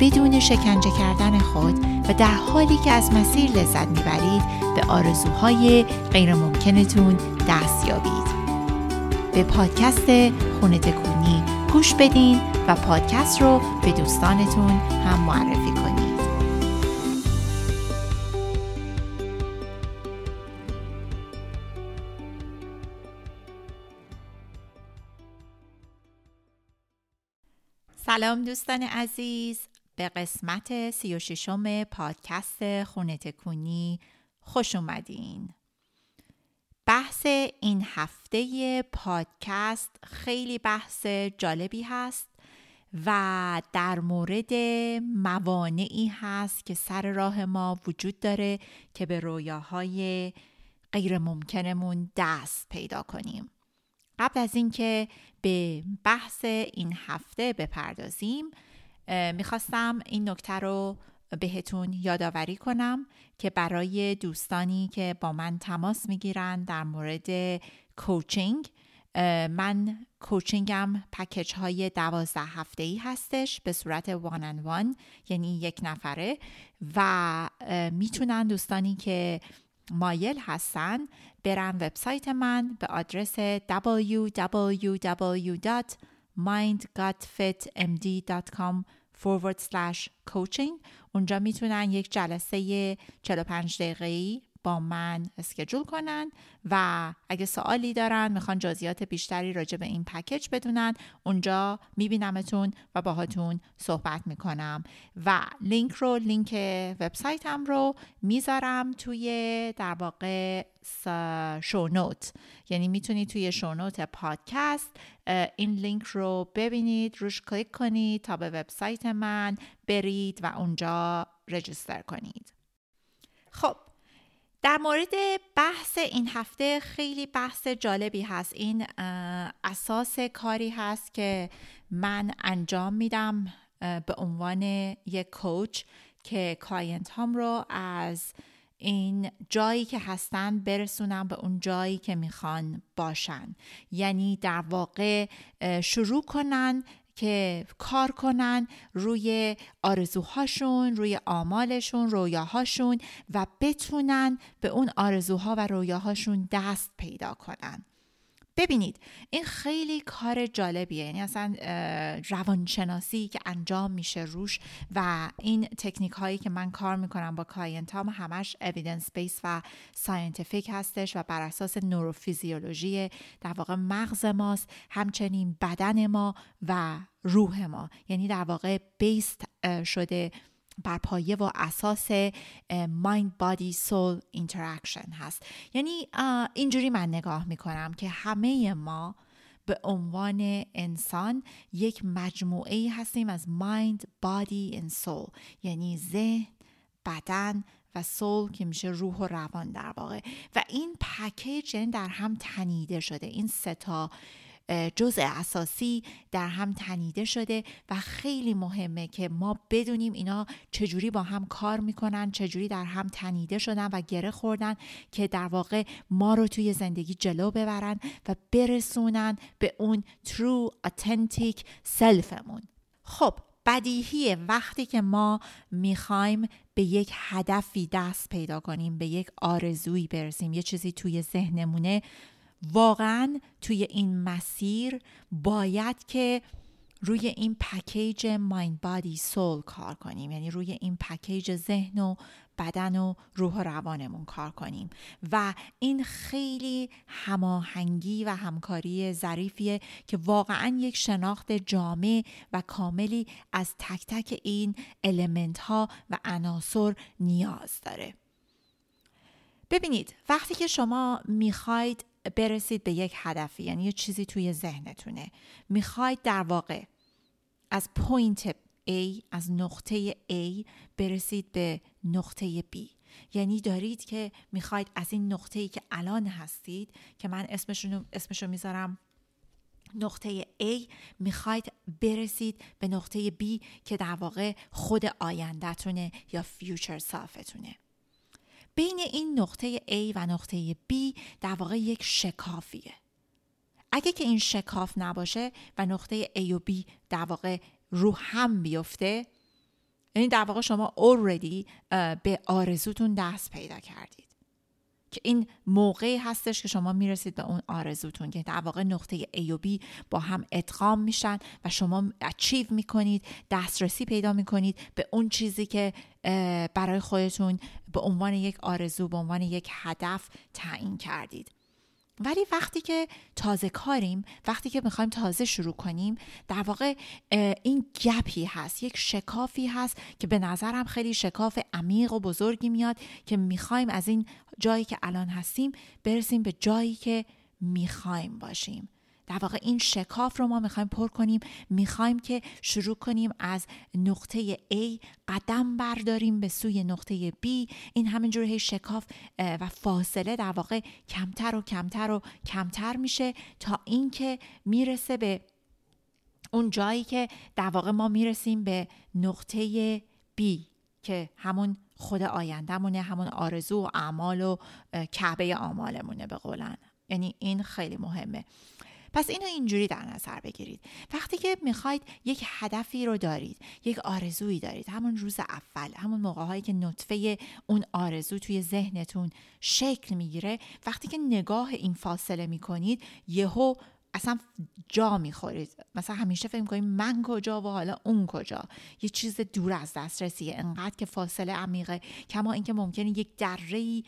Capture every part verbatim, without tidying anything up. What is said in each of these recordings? بدون شکنجه کردن خود و در حالی که از مسیر لذت میبرید به آرزوهای غیر ممکنتون دست یابید. به پادکست خونه تکونی گوش بدین و پادکست رو به دوستانتون هم معرفی کنید. سلام دوستان عزیز، به قسمت سی و ششم پادکست خونه تکونی خوش اومدین. بحث این هفته پادکست خیلی بحث جالبی هست و در مورد موانعی هست که سر راه ما وجود داره که به رویاهای غیر ممکنمون دست پیدا کنیم. قبل از اینکه به بحث این هفته بپردازیم، میخواستم این نکته رو بهتون یادآوری کنم که برای دوستانی که با من تماس میگیرن در مورد کوچینگ، من کوچینگم پکیج های دوازده هفته‌ای هستش به صورت وان اند وان، یعنی یک نفره، و میتونن دوستانی که مایل هستن برن وبسایت من به آدرس دبلیو دبلیو دبلیو دات مایندگاتفیتمد دات کام فوروارد اسلش کوچینگ اونجا میتونن یک جلسه چهل و پنج دقیقه‌ای با من اسکیجول کنن و اگه سوالی دارن، میخوان جزئیات بیشتری راجع به این پکیج بدونن، اونجا میبینمتون و باهاتون صحبت میکنم و لینک رو لینک وبسایتم رو میذارم توی در واقع شونوت، یعنی میتونید توی شونوت پادکست این لینک رو ببینید، روش کلیک کنید تا به وبسایت من برید و اونجا رجیستر کنید. خب، در مورد بحث این هفته خیلی بحث جالبی هست. این اساس کاری هست که من انجام میدم به عنوان یک کوچ که کلاینت هام رو از این جایی که هستن برسونم به اون جایی که میخوان باشن، یعنی در واقع شروع کنن که کار کنن روی آرزوهاشون، روی آمالشون، رویاهاشون و بتونن به اون آرزوها و رویاهاشون دست پیدا کنن. ببینید، این خیلی کار جالبیه، یعنی اصلا روانشناسی که انجام میشه روش و این تکنیک هایی که من کار میکنم با کلاینتام همش اویدنس بیس و ساینتیفیک هستش و بر اساس نوروفیزیولوژی در واقع مغز ماست، همچنین بدن ما و روح ما، یعنی در واقع بیست شده بر پایه و اساس مایند بادی سول اینتراکشن هست. یعنی اینجوری من نگاه میکنم که همه ما به عنوان انسان یک مجموعه‌ای هستیم از مایند بادی اند سول، یعنی ذهن، بدن و سول که میشه روح و روان در واقع، و این پکیج در هم تنیده شده، این سه تا جزء اساسی در هم تنیده شده و خیلی مهمه که ما بدونیم اینا چجوری با هم کار میکنن، چجوری در هم تنیده شدن و گره خوردن که در واقع ما رو توی زندگی جلو ببرن و برسونن به اون true authentic selfمون. خب، بدیهیه وقتی که ما میخوایم به یک هدفی دست پیدا کنیم، به یک آرزویی برسیم، یه چیزی توی ذهنمونه، واقعاً توی این مسیر باید که روی این پکیج مایند بادی سول کار کنیم، یعنی روی این پکیج ذهن و بدن و روح و روانمون کار کنیم و این خیلی هماهنگی و همکاری ظریفیه که واقعاً یک شناخت جامع و کاملی از تک تک این المنت ها و عناصر نیاز داره. ببینید، وقتی که شما میخواید برسید به یک هدفی، یعنی یه چیزی توی ذهنتونه، میخواید در واقع از پوینت A از نقطه A برسید به نقطه B. یعنی دارید که میخواید از این نقطه‌ای که الان هستید که من اسمشون اسمشو میذارم نقطه A، میخواید برسید به نقطه B که در واقع خود آینده‌تونه یا future self‌تونه. بین این نقطه A و نقطه B در واقع یک شکافیه. اگه که این شکاف نباشه و نقطه A و B در واقع رو هم بیفته، یعنی در واقع شما already به آرزوتون دست پیدا کردید که این موقعی هستش که شما میرسید به اون آرزوتون که در واقع نقطه A و B با هم ادغام میشن و شما اچیو میکنید، دسترسی پیدا میکنید به اون چیزی که برای خودتون به عنوان یک آرزو، به عنوان یک هدف تعیین کردید. ولی وقتی که تازه کاریم، وقتی که میخوایم تازه شروع کنیم، در واقع این گپی هست، یک شکافی هست که به نظرم خیلی شکاف عمیق و بزرگی میاد که میخوایم از این جایی که الان هستیم برسیم به جایی که میخوایم باشیم. در واقع این شکاف رو ما میخوایم پر کنیم، میخوایم که شروع کنیم از نقطه A قدم برداریم به سوی نقطه B. این همینجور هی شکاف و فاصله در واقع کمتر و کمتر و کمتر میشه تا اینکه میرسه به اون جایی که در واقع ما میرسیم به نقطه B که همون خود آینده‌مونه، همون آرزو و اعمال و کعبه اعمالمونه به قولن. یعنی این خیلی مهمه. پس اینو اینجوری در نظر بگیرید. وقتی که میخواید یک هدفی رو دارید، یک آرزویی دارید، همون روز اول، همون موقع‌هایی که نطفه اون آرزو توی ذهنتون شکل میگیره، وقتی که نگاه این فاصله میکنید، یهو اصلا جا میخورید. مثلا همیشه فکر میکنید من کجا و حالا اون کجا، یه چیز دور از دسترسیه، انقدر که فاصله عمیقه. کما اینکه ممکنه یک دره‌ای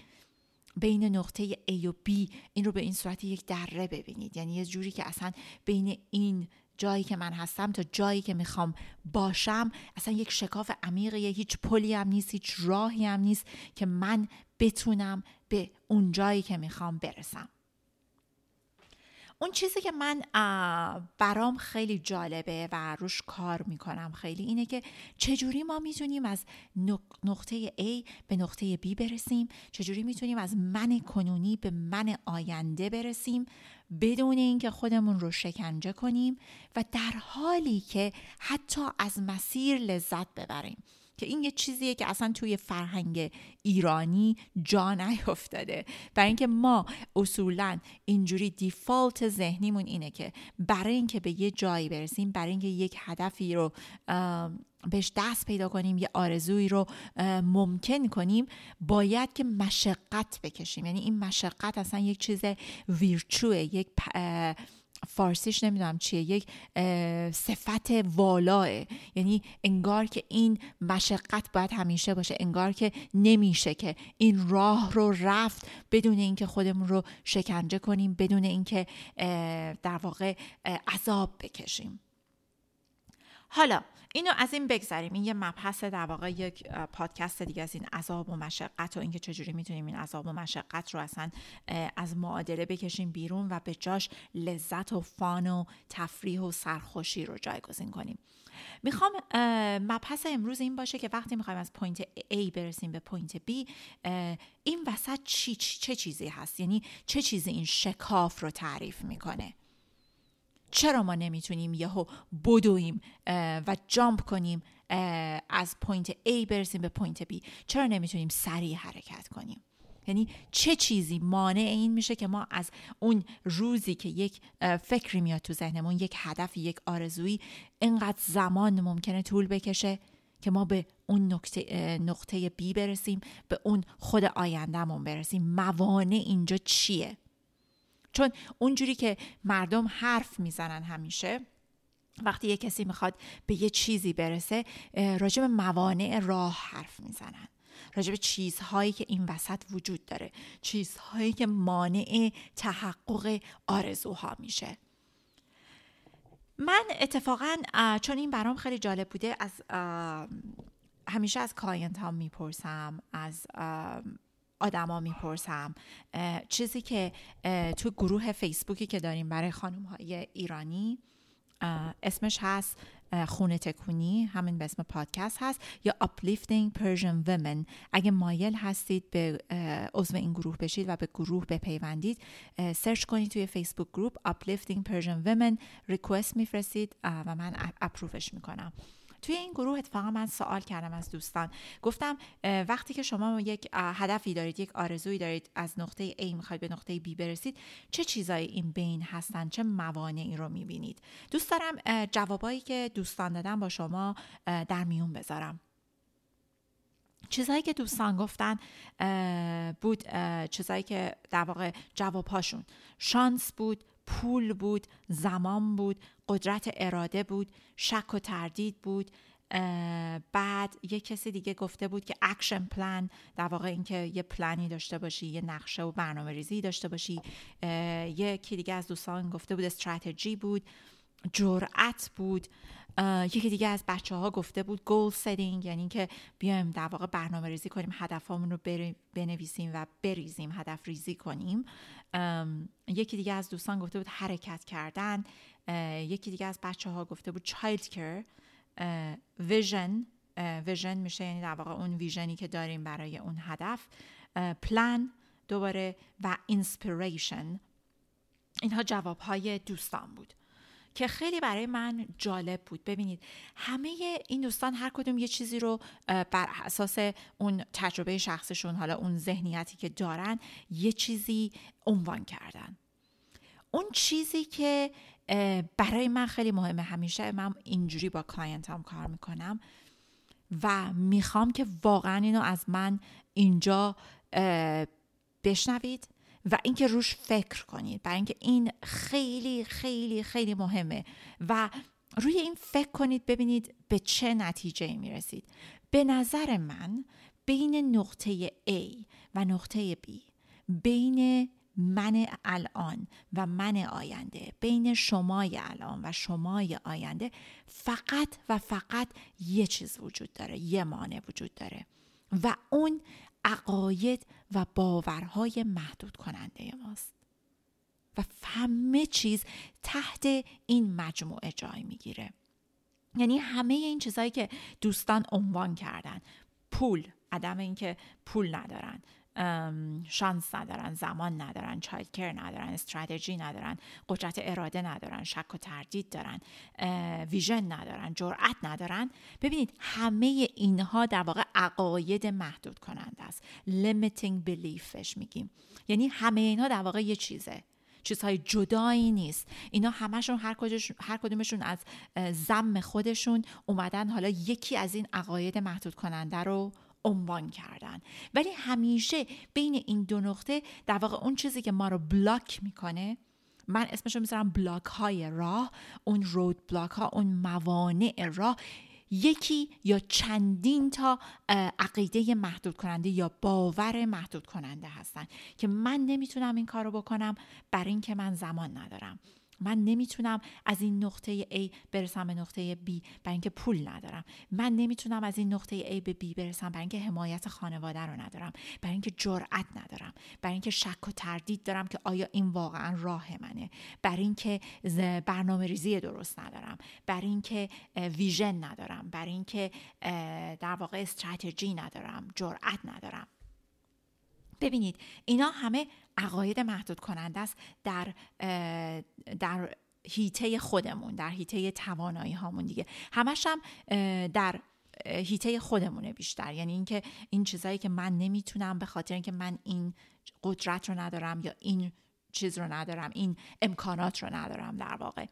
بین نقطه A و B، این رو به این صورت یک دره ببینید، یعنی یه جوری که اصلا بین این جایی که من هستم تا جایی که میخوام باشم اصلا یک شکاف عمیقیه، هیچ پلی هم نیست، هیچ راهی هم نیست که من بتونم به اون جایی که میخوام برسم. اون چیزی که من برام خیلی جالبه و روش کار میکنم خیلی اینه که چجوری ما میتونیم از نقطه A به نقطه B برسیم، چجوری میتونیم از من کنونی به من آینده برسیم بدون اینکه خودمون رو شکنجه کنیم و در حالی که حتی از مسیر لذت ببریم، که این یه چیزیه که اصلا توی فرهنگ ایرانی جا نیافتاده. برای اینکه ما اصولاً اینجوری دیفالت ذهنیمون اینه که برای اینکه به یه جایی برسیم، برای اینکه یک هدفی رو بهش دست پیدا کنیم، یه آرزویی رو ممکن کنیم، باید که مشقت بکشیم. یعنی این مشقت اصلا یک چیز ویرچوه، یک فارسیش نمیدونم چیه، یک صفت والاه. یعنی انگار که این مشقت باید همیشه باشه، انگار که نمیشه که این راه رو رفت بدون اینکه خودمون رو شکنجه کنیم، بدون اینکه در واقع عذاب بکشیم. حالا اینو از این بگذاریم، این یه مبحث در واقع یک پادکست دیگه از این عذاب و مشقت و اینکه چجوری میتونیم این عذاب و مشقت رو اصلا از معادله بکشیم بیرون و به جاش لذت و فان و تفریح و سرخوشی رو جایگزین کنیم. میخوام مبحث امروز این باشه که وقتی میخوایم از پوینت A برسیم به پوینت B، این وسط چی چه چیزی هست، یعنی چه چیزی این شکاف رو تعریف میکنه. چرا ما نمیتونیم یهو بدویم و جامپ کنیم از پوینت A برسیم به پوینت B؟ چرا نمیتونیم سریع حرکت کنیم؟ یعنی چه چیزی مانع این میشه که ما از اون روزی که یک فکری میاد تو ذهنمون، یک هدفی، یک آرزویی، اینقدر زمان ممکنه طول بکشه که ما به اون نقطه نقطه B برسیم، به اون خود آیندهمون برسیم؟ موانع اینجا چیه؟ چون اونجوری که مردم حرف میزنن همیشه وقتی یه کسی میخواد به یه چیزی برسه، راجع به موانع راه حرف میزنن، راجع به چیزهایی که این وسط وجود داره، چیزهایی که مانع تحقق آرزوها میشه. من اتفاقاً چون این برام خیلی جالب بوده، از همیشه از کلاینت ها میپرسم، از آدما میپرسم، چیزی که تو گروه فیسبوکی که داریم برای خانم های ایرانی اسمش هست خونه تکونی، همین به اسم پادکست هست، یا Uplifting Persian Women. اگه مایل هستید به عضو این گروه بشید و به گروه بپیوندید، سرچ کنید توی فیسبوک گروپ Uplifting Persian Women، ریکوست میفرستید و من اپروفش میکنم. توی این گروه اتفاقا من سوال کردم از دوستان، گفتم وقتی که شما یک هدفی دارید، یک آرزویی دارید، از نقطه A میخواید به نقطه B برسید، چه چیزایی این بین هستن، چه موانعی رو میبینید؟ دوست دارم جوابایی که دوستان دادن با شما در میون بذارم. چیزایی که دوستان گفتن بود چیزایی که در واقع جوابهاشون شانس بود، پول بود، زمان بود، قدرت اراده بود، شک و تردید بود. بعد یه کسی دیگه گفته بود که اکشن پلان، در واقع این که یه پلانی داشته باشی، یه نقشه و برنامه ریزی داشته باشی. یکی دیگه از دوستان گفته بود استراتژی بود، جرأت بود. یکی دیگه از بچه ها گفته بود گول ستینگ، یعنی که بیایم در واقع برنامه ریزی کنیم، هدفامون رو بنویسیم و بریزیم، هدف ریزی کنیم. یکی دیگه از دوستان گفته بود حرکت کردن. یکی دیگه از بچه ها گفته بود چایلد کیر، ویژن، ویژن میشه یعنی در واقع اون ویژنی که داریم برای اون هدف، پلان دوباره، و اینسپیریشن. اینها جوابهای دوستان بود که خیلی برای من جالب بود. ببینید همه این دوستان هر کدوم یه چیزی رو بر اساس اون تجربه شخصشون، حالا اون ذهنیتی که دارن، یه چیزی عنوان کردن. اون چیزی که برای من خیلی مهمه، همیشه من اینجوری با کلاینتام کار میکنم و میخوام که واقعا اینو از من اینجا بشنوید و اینکه روش فکر کنید، برای اینکه این خیلی خیلی خیلی مهمه و روی این فکر کنید ببینید به چه نتیجه می رسید. به نظر من بین نقطه A و نقطه B، بین من الان و من آینده، بین شمای الان و شمای آینده، فقط و فقط یه چیز وجود داره، یه مانع وجود داره و اون عقاید و باورهای محدود کننده ماست و همه چیز تحت این مجموعه جای میگیره. یعنی همه این چیزایی که دوستان عنوان کردن، پول، عدم اینکه پول ندارن، شانس ندارن، زمان ندارن، چایلد کیر ندارن، استراتژی ندارن، قدرت اراده ندارن، شک و تردید دارن، ویژن ندارن، جرأت ندارن. ببینید همه اینها در واقع عقاید محدود کننده است، limiting beliefش میگیم. یعنی همه اینها در واقع یه چیزه، چیزهای جدایی نیست. اینا همشون هر کدومشون هر کدومشون از ذم خودشون اومدن حالا یکی از این عقاید محدود کننده رو عنوان کردن، ولی همیشه بین این دو نقطه در واقع اون چیزی که ما رو بلاک میکنه، من اسمشو میذارم بلاک های راه، اون رود بلاک ها، اون موانع راه، یکی یا چندین تا عقیده محدود کننده یا باور محدود کننده هستن که من نمیتونم این کارو بکنم برای اینکه من زمان ندارم، من نمیتونم از این نقطه A برسم به نقطه B برای اینکه پول ندارم، من نمیتونم از این نقطه A به B برسم برای اینکه حمایت خانواده رو ندارم، برای اینکه جرأت ندارم، برای اینکه شک و تردید دارم که آیا این واقعا راه منه، برای اینکه برنامه ریزی درست ندارم، برای اینکه ویژن ندارم، برای اینکه در واقع استراتژی ندارم، جرأت ندارم. ببینید اینا همه عقاید محدود کننده است در در حیطه خودمون، در حیطه توانایی هامون دیگه، همش هم در حیطه خودمونه بیشتر. یعنی اینکه این چیزایی که من نمیتونم به خاطر اینکه من این قدرت رو ندارم یا این چیز رو ندارم، این امکانات رو ندارم در واقع.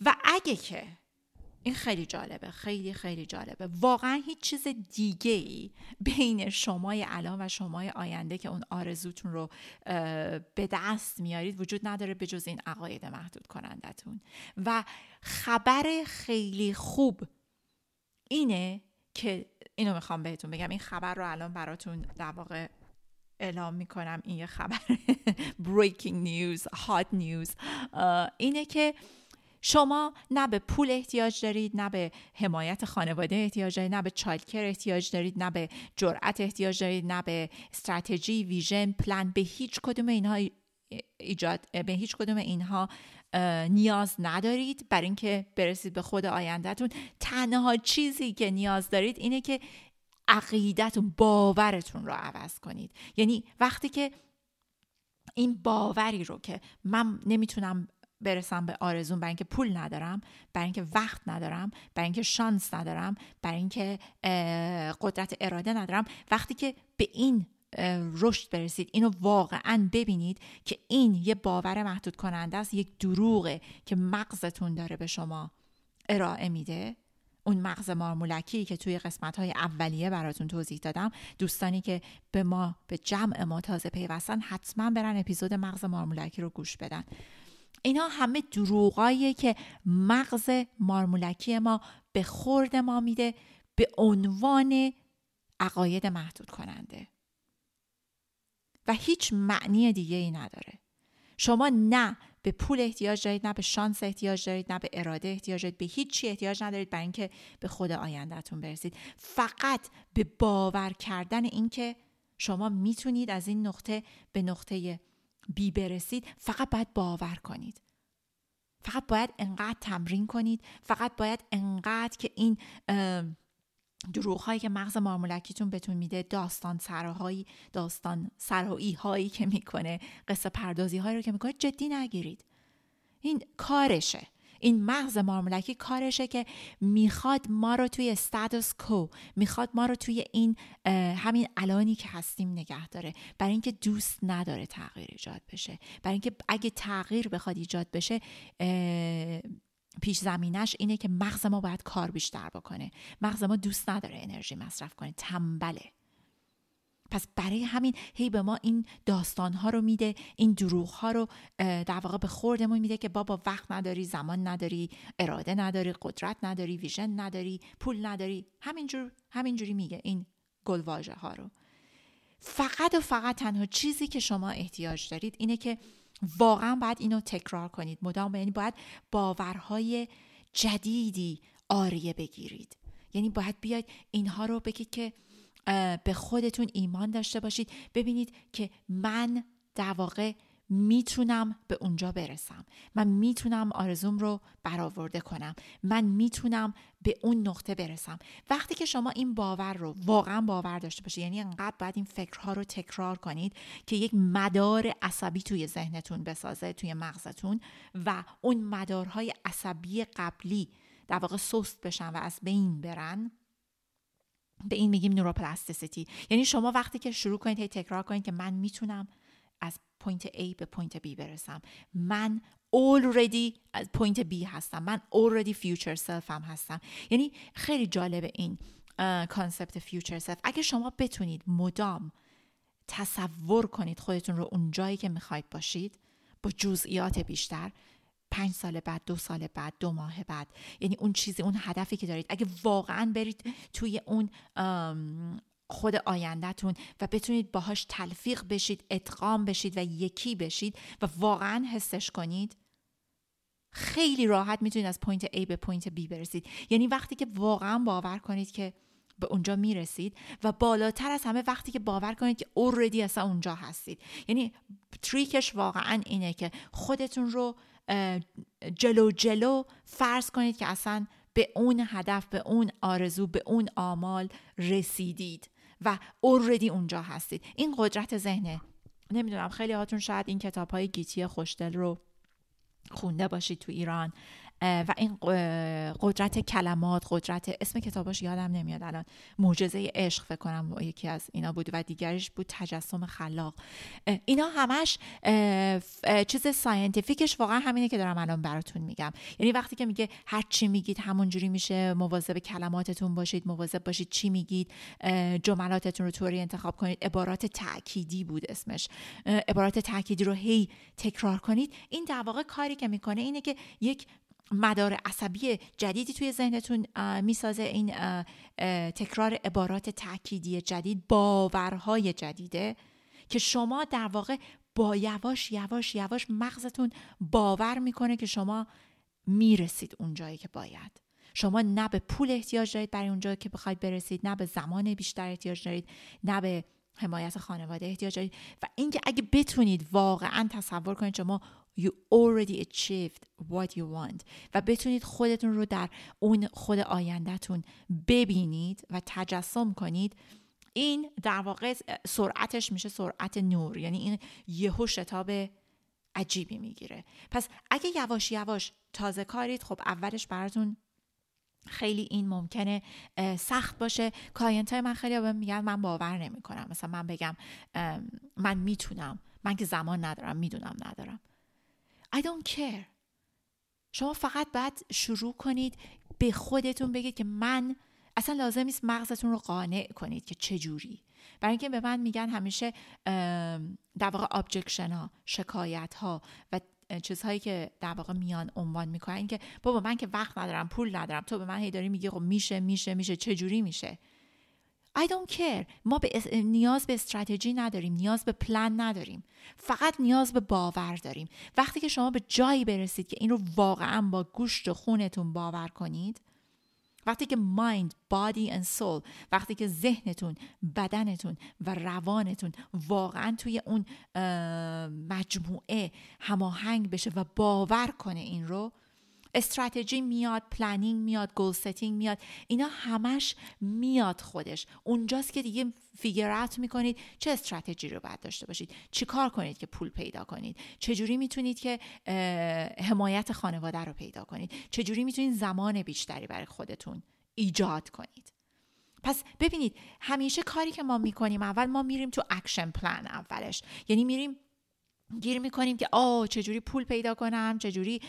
و اگه که این خیلی جالبه، خیلی خیلی جالبه، واقعا هیچ چیز دیگه‌ای بین شمای الان و شمای آینده که اون آرزوتون رو به دست میارید وجود نداره به جز این عقاید محدود کنندتون. و خبر خیلی خوب اینه که اینو میخوام بهتون بگم، این خبر رو الان براتون در واقع اعلام میکنم، این یه خبر breaking news، hot news، اینه که شما نه به پول احتیاج دارید، نه به حمایت خانواده احتیاج دارید، نه به چایلد کیر احتیاج دارید، نه به جرأت احتیاج دارید، نه به استراتژی، ویژن، پلان، به هیچ کدوم اینها ایجاد به هیچ کدوم اینها نیاز ندارید برای اینکه برسید به خود آیندهتون. تنها چیزی که نیاز دارید اینه که عقیدتون، باورتون رو عوض کنید. یعنی وقتی که این باوری رو که من نمیتونم برسم به آرزون برای اینکه پول ندارم، برای اینکه وقت ندارم، برای اینکه شانس ندارم، برای اینکه قدرت اراده ندارم، وقتی که به این رشد برسید، اینو واقعا ببینید که این یه باور محدود کننده است، یک دروغه که مغزتون داره به شما ارائه میده. اون مغز مارمولکی که توی قسمت‌های اولیه براتون توضیح دادم، دوستانی که به ما، به جمع ما تازه پیوستن حتما برن اپیزود مغز مارمولکی رو گوش بدن. اینا همه دروغاییه که مغز مارمولکی ما به خورد ما میده به عنوان عقاید محدود کننده و هیچ معنی دیگه ای نداره. شما نه به پول احتیاج دارید، نه به شانس احتیاج دارید، نه به اراده احتیاج دارید، به هیچ چی احتیاج ندارید برای اینکه به خود آیندهتون برسید. فقط به باور کردن اینکه شما میتونید از این نقطه به نقطه بی برسید، فقط باید باور کنید. فقط باید انقدر تمرین کنید، فقط باید انقدر که این دروغ‌هایی که مغز مارمولکیتون بهتون میده، داستان سرایی داستان سرایی هایی که میکنه، قصه پردازی هایی رو که میکنه، جدی نگیرید. این کارشه، این مغز مارمولکی کارشه که میخواد ما رو توی استاتوس کو، میخواد ما رو توی این همین الانی که هستیم نگه داره، برای اینکه دوست نداره تغییر ایجاد بشه، برای اینکه اگه تغییر بخواد ایجاد بشه، پیش زمینش اینه که مغز ما باید کار بیشتر بکنه. مغز ما دوست نداره انرژی مصرف کنه، تنبله. پس برای همین هی به ما این داستان‌ها رو میده، این دروغ‌ها رو در واقع به خوردمون میده که بابا وقت نداری، زمان نداری، اراده نداری، قدرت نداری، ویژن نداری، پول نداری. همینجور همینجوری میگه این گلواژه ها رو. فقط و فقط تنها چیزی که شما احتیاج دارید اینه که واقعا باید اینو تکرار کنید مدام. یعنی باید باورهای جدیدی آریه بگیرید، یعنی باید بیاید اینها رو بگید که به خودتون ایمان داشته باشید، ببینید که من در واقع میتونم به اونجا برسم، من میتونم آرزوم رو برآورده کنم، من میتونم به اون نقطه برسم. وقتی که شما این باور رو واقعا باور داشته باشید، یعنی انقدر باید این فکرها رو تکرار کنید که یک مدار عصبی توی ذهنتون بسازه، توی مغزتون، و اون مدارهای عصبی قبلی در واقع سست بشن و از بین برن. به این میگیم نوروپلاستیسیتی. یعنی شما وقتی که شروع کنید تکرار کنید که من میتونم از پوینت A به پوینت B برسم، من already از پوینت B هستم، من already future self هم هستم. یعنی خیلی جالبه این کانسپت future self. اگه شما بتونید مدام تصور کنید خودتون رو اون جایی که میخواید باشید با جزئیات بیشتر، پنج سال بعد، دو سال بعد، دو ماه بعد، یعنی اون چیزی، اون هدفی که دارید، اگه واقعا برید توی اون خود آیندهتون و بتونید باهاش تلفیق بشید، ادغام بشید و یکی بشید و واقعا حسش کنید، خیلی راحت میتونید از پوینت A به پوینت B برسید. یعنی وقتی که واقعا باور کنید که به اونجا میرسید، و بالاتر از همه وقتی که باور کنید که already اصلا اونجا هستید. یعنی تریکش واقعا اینه که خودتون رو جلو جلو فرض کنید که اصلا به اون هدف، به اون آرزو، به اون آمال رسیدید و already اونجا هستید. این قدرت ذهنه. نمیدونم خیلی هاتون شاید این کتاب های گیتی خوشدل رو خونده باشید تو ایران، و این قدرت کلمات، قدرت، اسم کتاباش یادم نمیاد الان، معجزه عشق فکر کنم یکی از اینا بود و دیگرش بود تجسم خلاق. اینا همش چیز ساینتیفیکش واقعا همینه که دارم الان براتون میگم. یعنی وقتی که میگه هر چی میگید همونجوری میشه، مواظب کلماتتون باشید، مواظب باشید چی میگید، جملاتتون رو طوری انتخاب کنید، عبارات تأکیدی بود اسمش، عبارات تأکیدی رو هی تکرار کنید. این در واقع کاری که میکنه اینه که یک مدار عصبی جدیدی توی ذهنتون میسازه. این تکرار عبارات تأکیدی جدید، باورهای جدیده که شما در واقع با یواش یواش یواش مغزتون باور میکنه که شما میرسید اونجایی که باید. شما نه به پول احتیاج دارید برای اونجا که بخواید برسید، نه به زمان بیشتر احتیاج دارید، نه به حمایت خانواده احتیاج دارید و اینکه اگه بتونید واقعا تصور کنید شما you already achieved what you want و بتونید خودتون رو در اون خود آینده‌تون ببینید و تجسم کنید، این در واقع سرعتش میشه سرعت نور، یعنی این یهو شتاب عجیبی میگیره. پس اگه یواش یواش تازه کارید، خب اولش براتون خیلی این ممکنه سخت باشه. کلاینت‌های من خیلی بهم میگن من باور نمیکنم، مثلا من بگم من میتونم، من که زمان ندارم، میدونم ندارم. I don't care. شما فقط باید شروع کنید به خودتون بگید که من، اصلا لازم نیست مغزتون رو قانع کنید که چجوری، برای اینکه به من میگن همیشه در واقع ابجکشن ها، شکایت ها و چیزهایی که در واقع میان عنوان میکنن که بابا من که وقت ندارم، پول ندارم، تو به من هی داری میگی خب میشه میشه میشه، چجوری میشه؟ I don't care. ما به اس... نیاز به استراتژی نداریم، نیاز به پلن نداریم، فقط نیاز به باور داریم. وقتی که شما به جایی برسید که این رو واقعا با گوشت و خونتون باور کنید، وقتی که mind, body and soul، وقتی که ذهنتون، بدنتون و روانتون واقعا توی اون مجموعه هماهنگ بشه و باور کنه این رو، استراتژی میاد، پلنینگ میاد، گول ستینگ میاد، اینا همش میاد خودش. اونجاست که دیگه فیگر اوت میکنید چه استراتژی رو باید داشته باشید، چی کار کنید که پول پیدا کنید، چجوری میتونید که حمایت خانواده رو پیدا کنید، چجوری میتونید زمان بیشتری برای خودتون ایجاد کنید. پس ببینید همیشه کاری که ما میکنیم، اول ما میریم تو اکشن پلن اولش، یعنی میریم گیر میکنیم که آه چجوری پول پیدا کنم، چجوری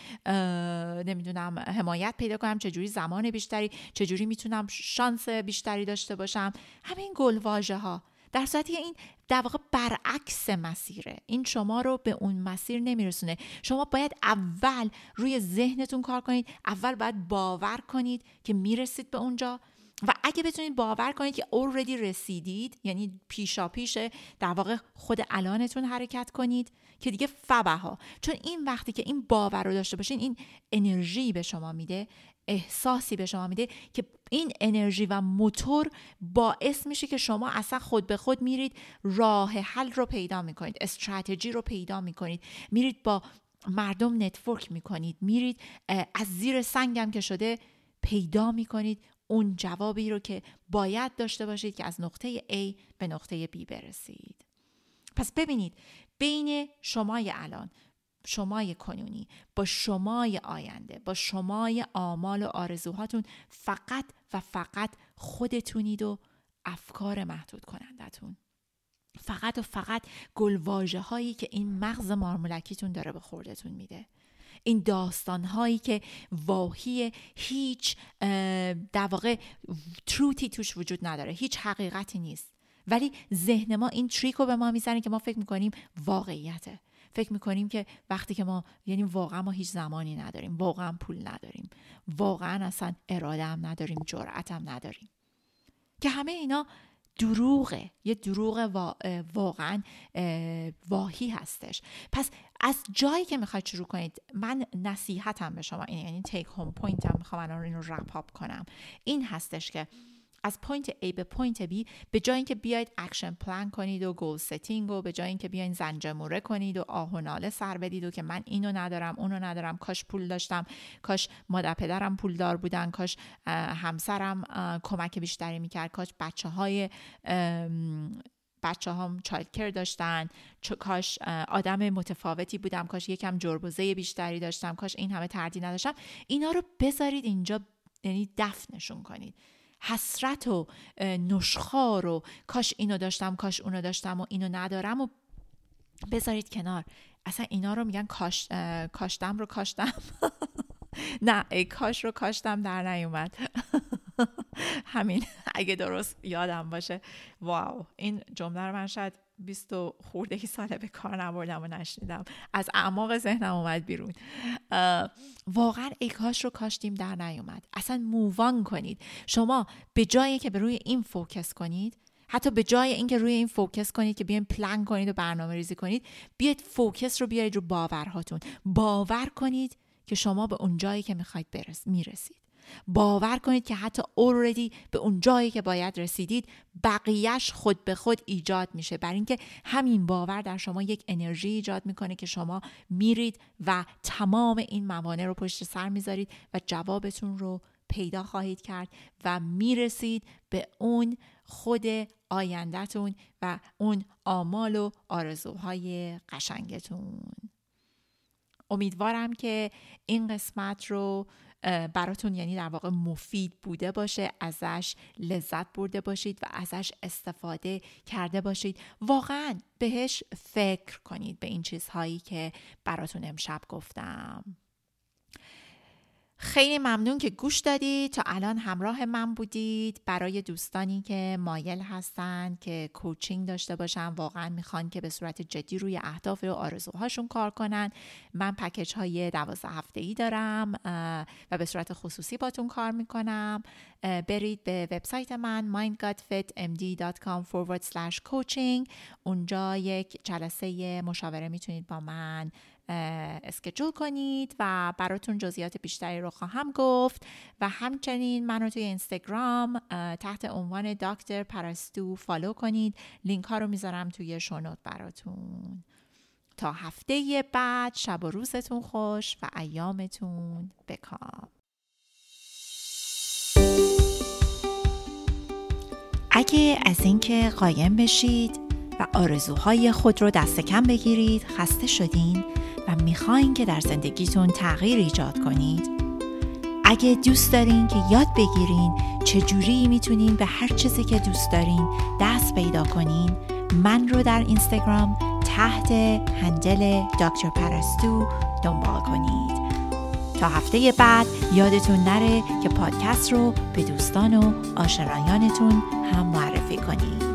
نمیدونم حمایت پیدا کنم، چجوری زمان بیشتری، چجوری میتونم شانس بیشتری داشته باشم، همین گل واژه ها. در صورتی که این در واقع برعکس مسیره، این شما رو به اون مسیر نمیرسونه. شما باید اول روی ذهنتون کار کنید، اول باید باور کنید که میرسید به اونجا و اگه بتونید باور کنید که already رسیدید، یعنی پیشا پیشه در واقع خود الانتون حرکت کنید که دیگه فبه ها، چون این وقتی که این باور رو داشته باشین، این انرژی به شما میده، احساسی به شما میده که این انرژی و موتور باعث میشه که شما اصلا خود به خود میرید راه حل رو پیدا میکنید، استراتژی رو پیدا میکنید، میرید با مردم نتورک میکنید، میرید از زیر سنگم که شده پیدا میکنید اون جوابی رو که باید داشته باشید که از نقطه A به نقطه B برسید. پس ببینید بین شمای الان، شمای کنونی با شمای آینده، با شمای آمال و آرزوهاتون فقط و فقط خودتونید و افکار محدود کنندتون، فقط و فقط گلواژه هایی که این مغز مارمولکیتون داره به خوردتون میده، این داستان هایی که واهی هیچ در واقع تروتی توش وجود نداره، هیچ حقیقتی نیست، ولی ذهن ما این تریک رو به ما میزنه که ما فکر میکنیم واقعیته، فکر میکنیم که وقتی که ما، یعنی واقعا ما هیچ زمانی نداریم، واقعا پول نداریم، واقعا اصلا اراده هم نداریم، جرأت هم نداریم، که همه اینا دروغه، یه دروغ وا... واقعا واهی هستش. پس از جایی که میخواید شروع کنید، من نصیحتم به شما اینه، یعنی تیک هوم پوینتم، میخوام الان اینو رپ آپ کنم، این هستش که از پوینت A به پوینت B، به جای اینکه بیاید اکشن پلان کنید و گول ستینگ و به جای اینکه بیاین زنجموره کنید و آه و ناله سر بدید و که من اینو ندارم اونو ندارم، کاش پول داشتم، کاش مادر پدرم پولدار بودن، کاش همسرم کمک بیشتری میکرد، کاش بچه های بچه هم چالکر داشتن، کاش آدم متفاوتی بودم، کاش یکم جربوزه بیشتری داشتم، کاش این همه تردید نداشتم. اینا رو بذارید اینجا، یعنی دفنشون کنید. حسرت و نشخوار و کاش اینو داشتم، کاش اونو داشتم و اینو ندارم و بذارید کنار. اصلا اینا رو میگن کاش، کاشتم رو کاشتم نه ای کاش رو کاشتم در نیومد همین اگه درست یادم باشه. واو، این جمله رو من شاید بیست و خوردهی ساله به کار نبردم و نشنیدم، از اعماق ذهنم اومد بیرون. واقعا ای کاش رو کاشتیم در نیومد. اصلا مووان کنید. شما به جایی که به روی این فوکس کنید، حتی به جای اینکه روی این فوکس کنید که بیاین پلان کنید و برنامه ریزی کنید، بیاید فوکس رو بیارید رو باورهاتون. باور کنید که شما به اون جایی که میخواید برس میرسید. باور کنید که حتی اوردی به اون جایی که باید رسیدید، بقیهش خود به خود ایجاد میشه، برای اینکه همین باور در شما یک انرژی ایجاد میکنه که شما میرید و تمام این موانع رو پشت سر میذارید و جوابتون رو پیدا خواهید کرد و میرسید به اون خود آیندهتون و اون آمال و آرزوهای قشنگتون. امیدوارم که این قسمت رو براتون، یعنی در واقع مفید بوده باشه، ازش لذت برده باشید و ازش استفاده کرده باشید. واقعا بهش فکر کنید، به این چیزهایی که براتون امشب گفتم. خیلی ممنون که گوش دادید، تا الان همراه من بودید. برای دوستانی که مایل هستن که کوچینگ داشته باشن، واقعا میخوان که به صورت جدی روی اهداف و آرزوهاشون کار کنن، من پکیج های دوازده هفته‌ای دارم و به صورت خصوصی باتون کار میکنم. برید به وبسایت من mindgutfitmd dot com forward slash coaching. اونجا یک جلسه مشاوره میتونید با من اسکیجول کنید و براتون جزئیات بیشتری رو خواهم گفت. و همچنین منو توی اینستاگرام تحت عنوان دکتر پرستو فالو کنید. لینک ها رو میذارم توی شونوت براتون. تا هفته بعد، شب و روزتون خوش و ایامتون بکام. اگه از اینکه قایم بشید و آرزوهای خود رو دست کم بگیرید خسته شدین و میخواین که در زندگیتون تغییر ایجاد کنید، اگه دوست دارین که یاد بگیرین چجوری میتونین به هر چیزی که دوست دارین دست پیدا کنین، من رو در اینستاگرام تحت هندل دکتر پرستو دنبال کنید. تا هفته بعد یادتون نره که پادکست رو به دوستان و آشنایانتون هم معرفی کنید.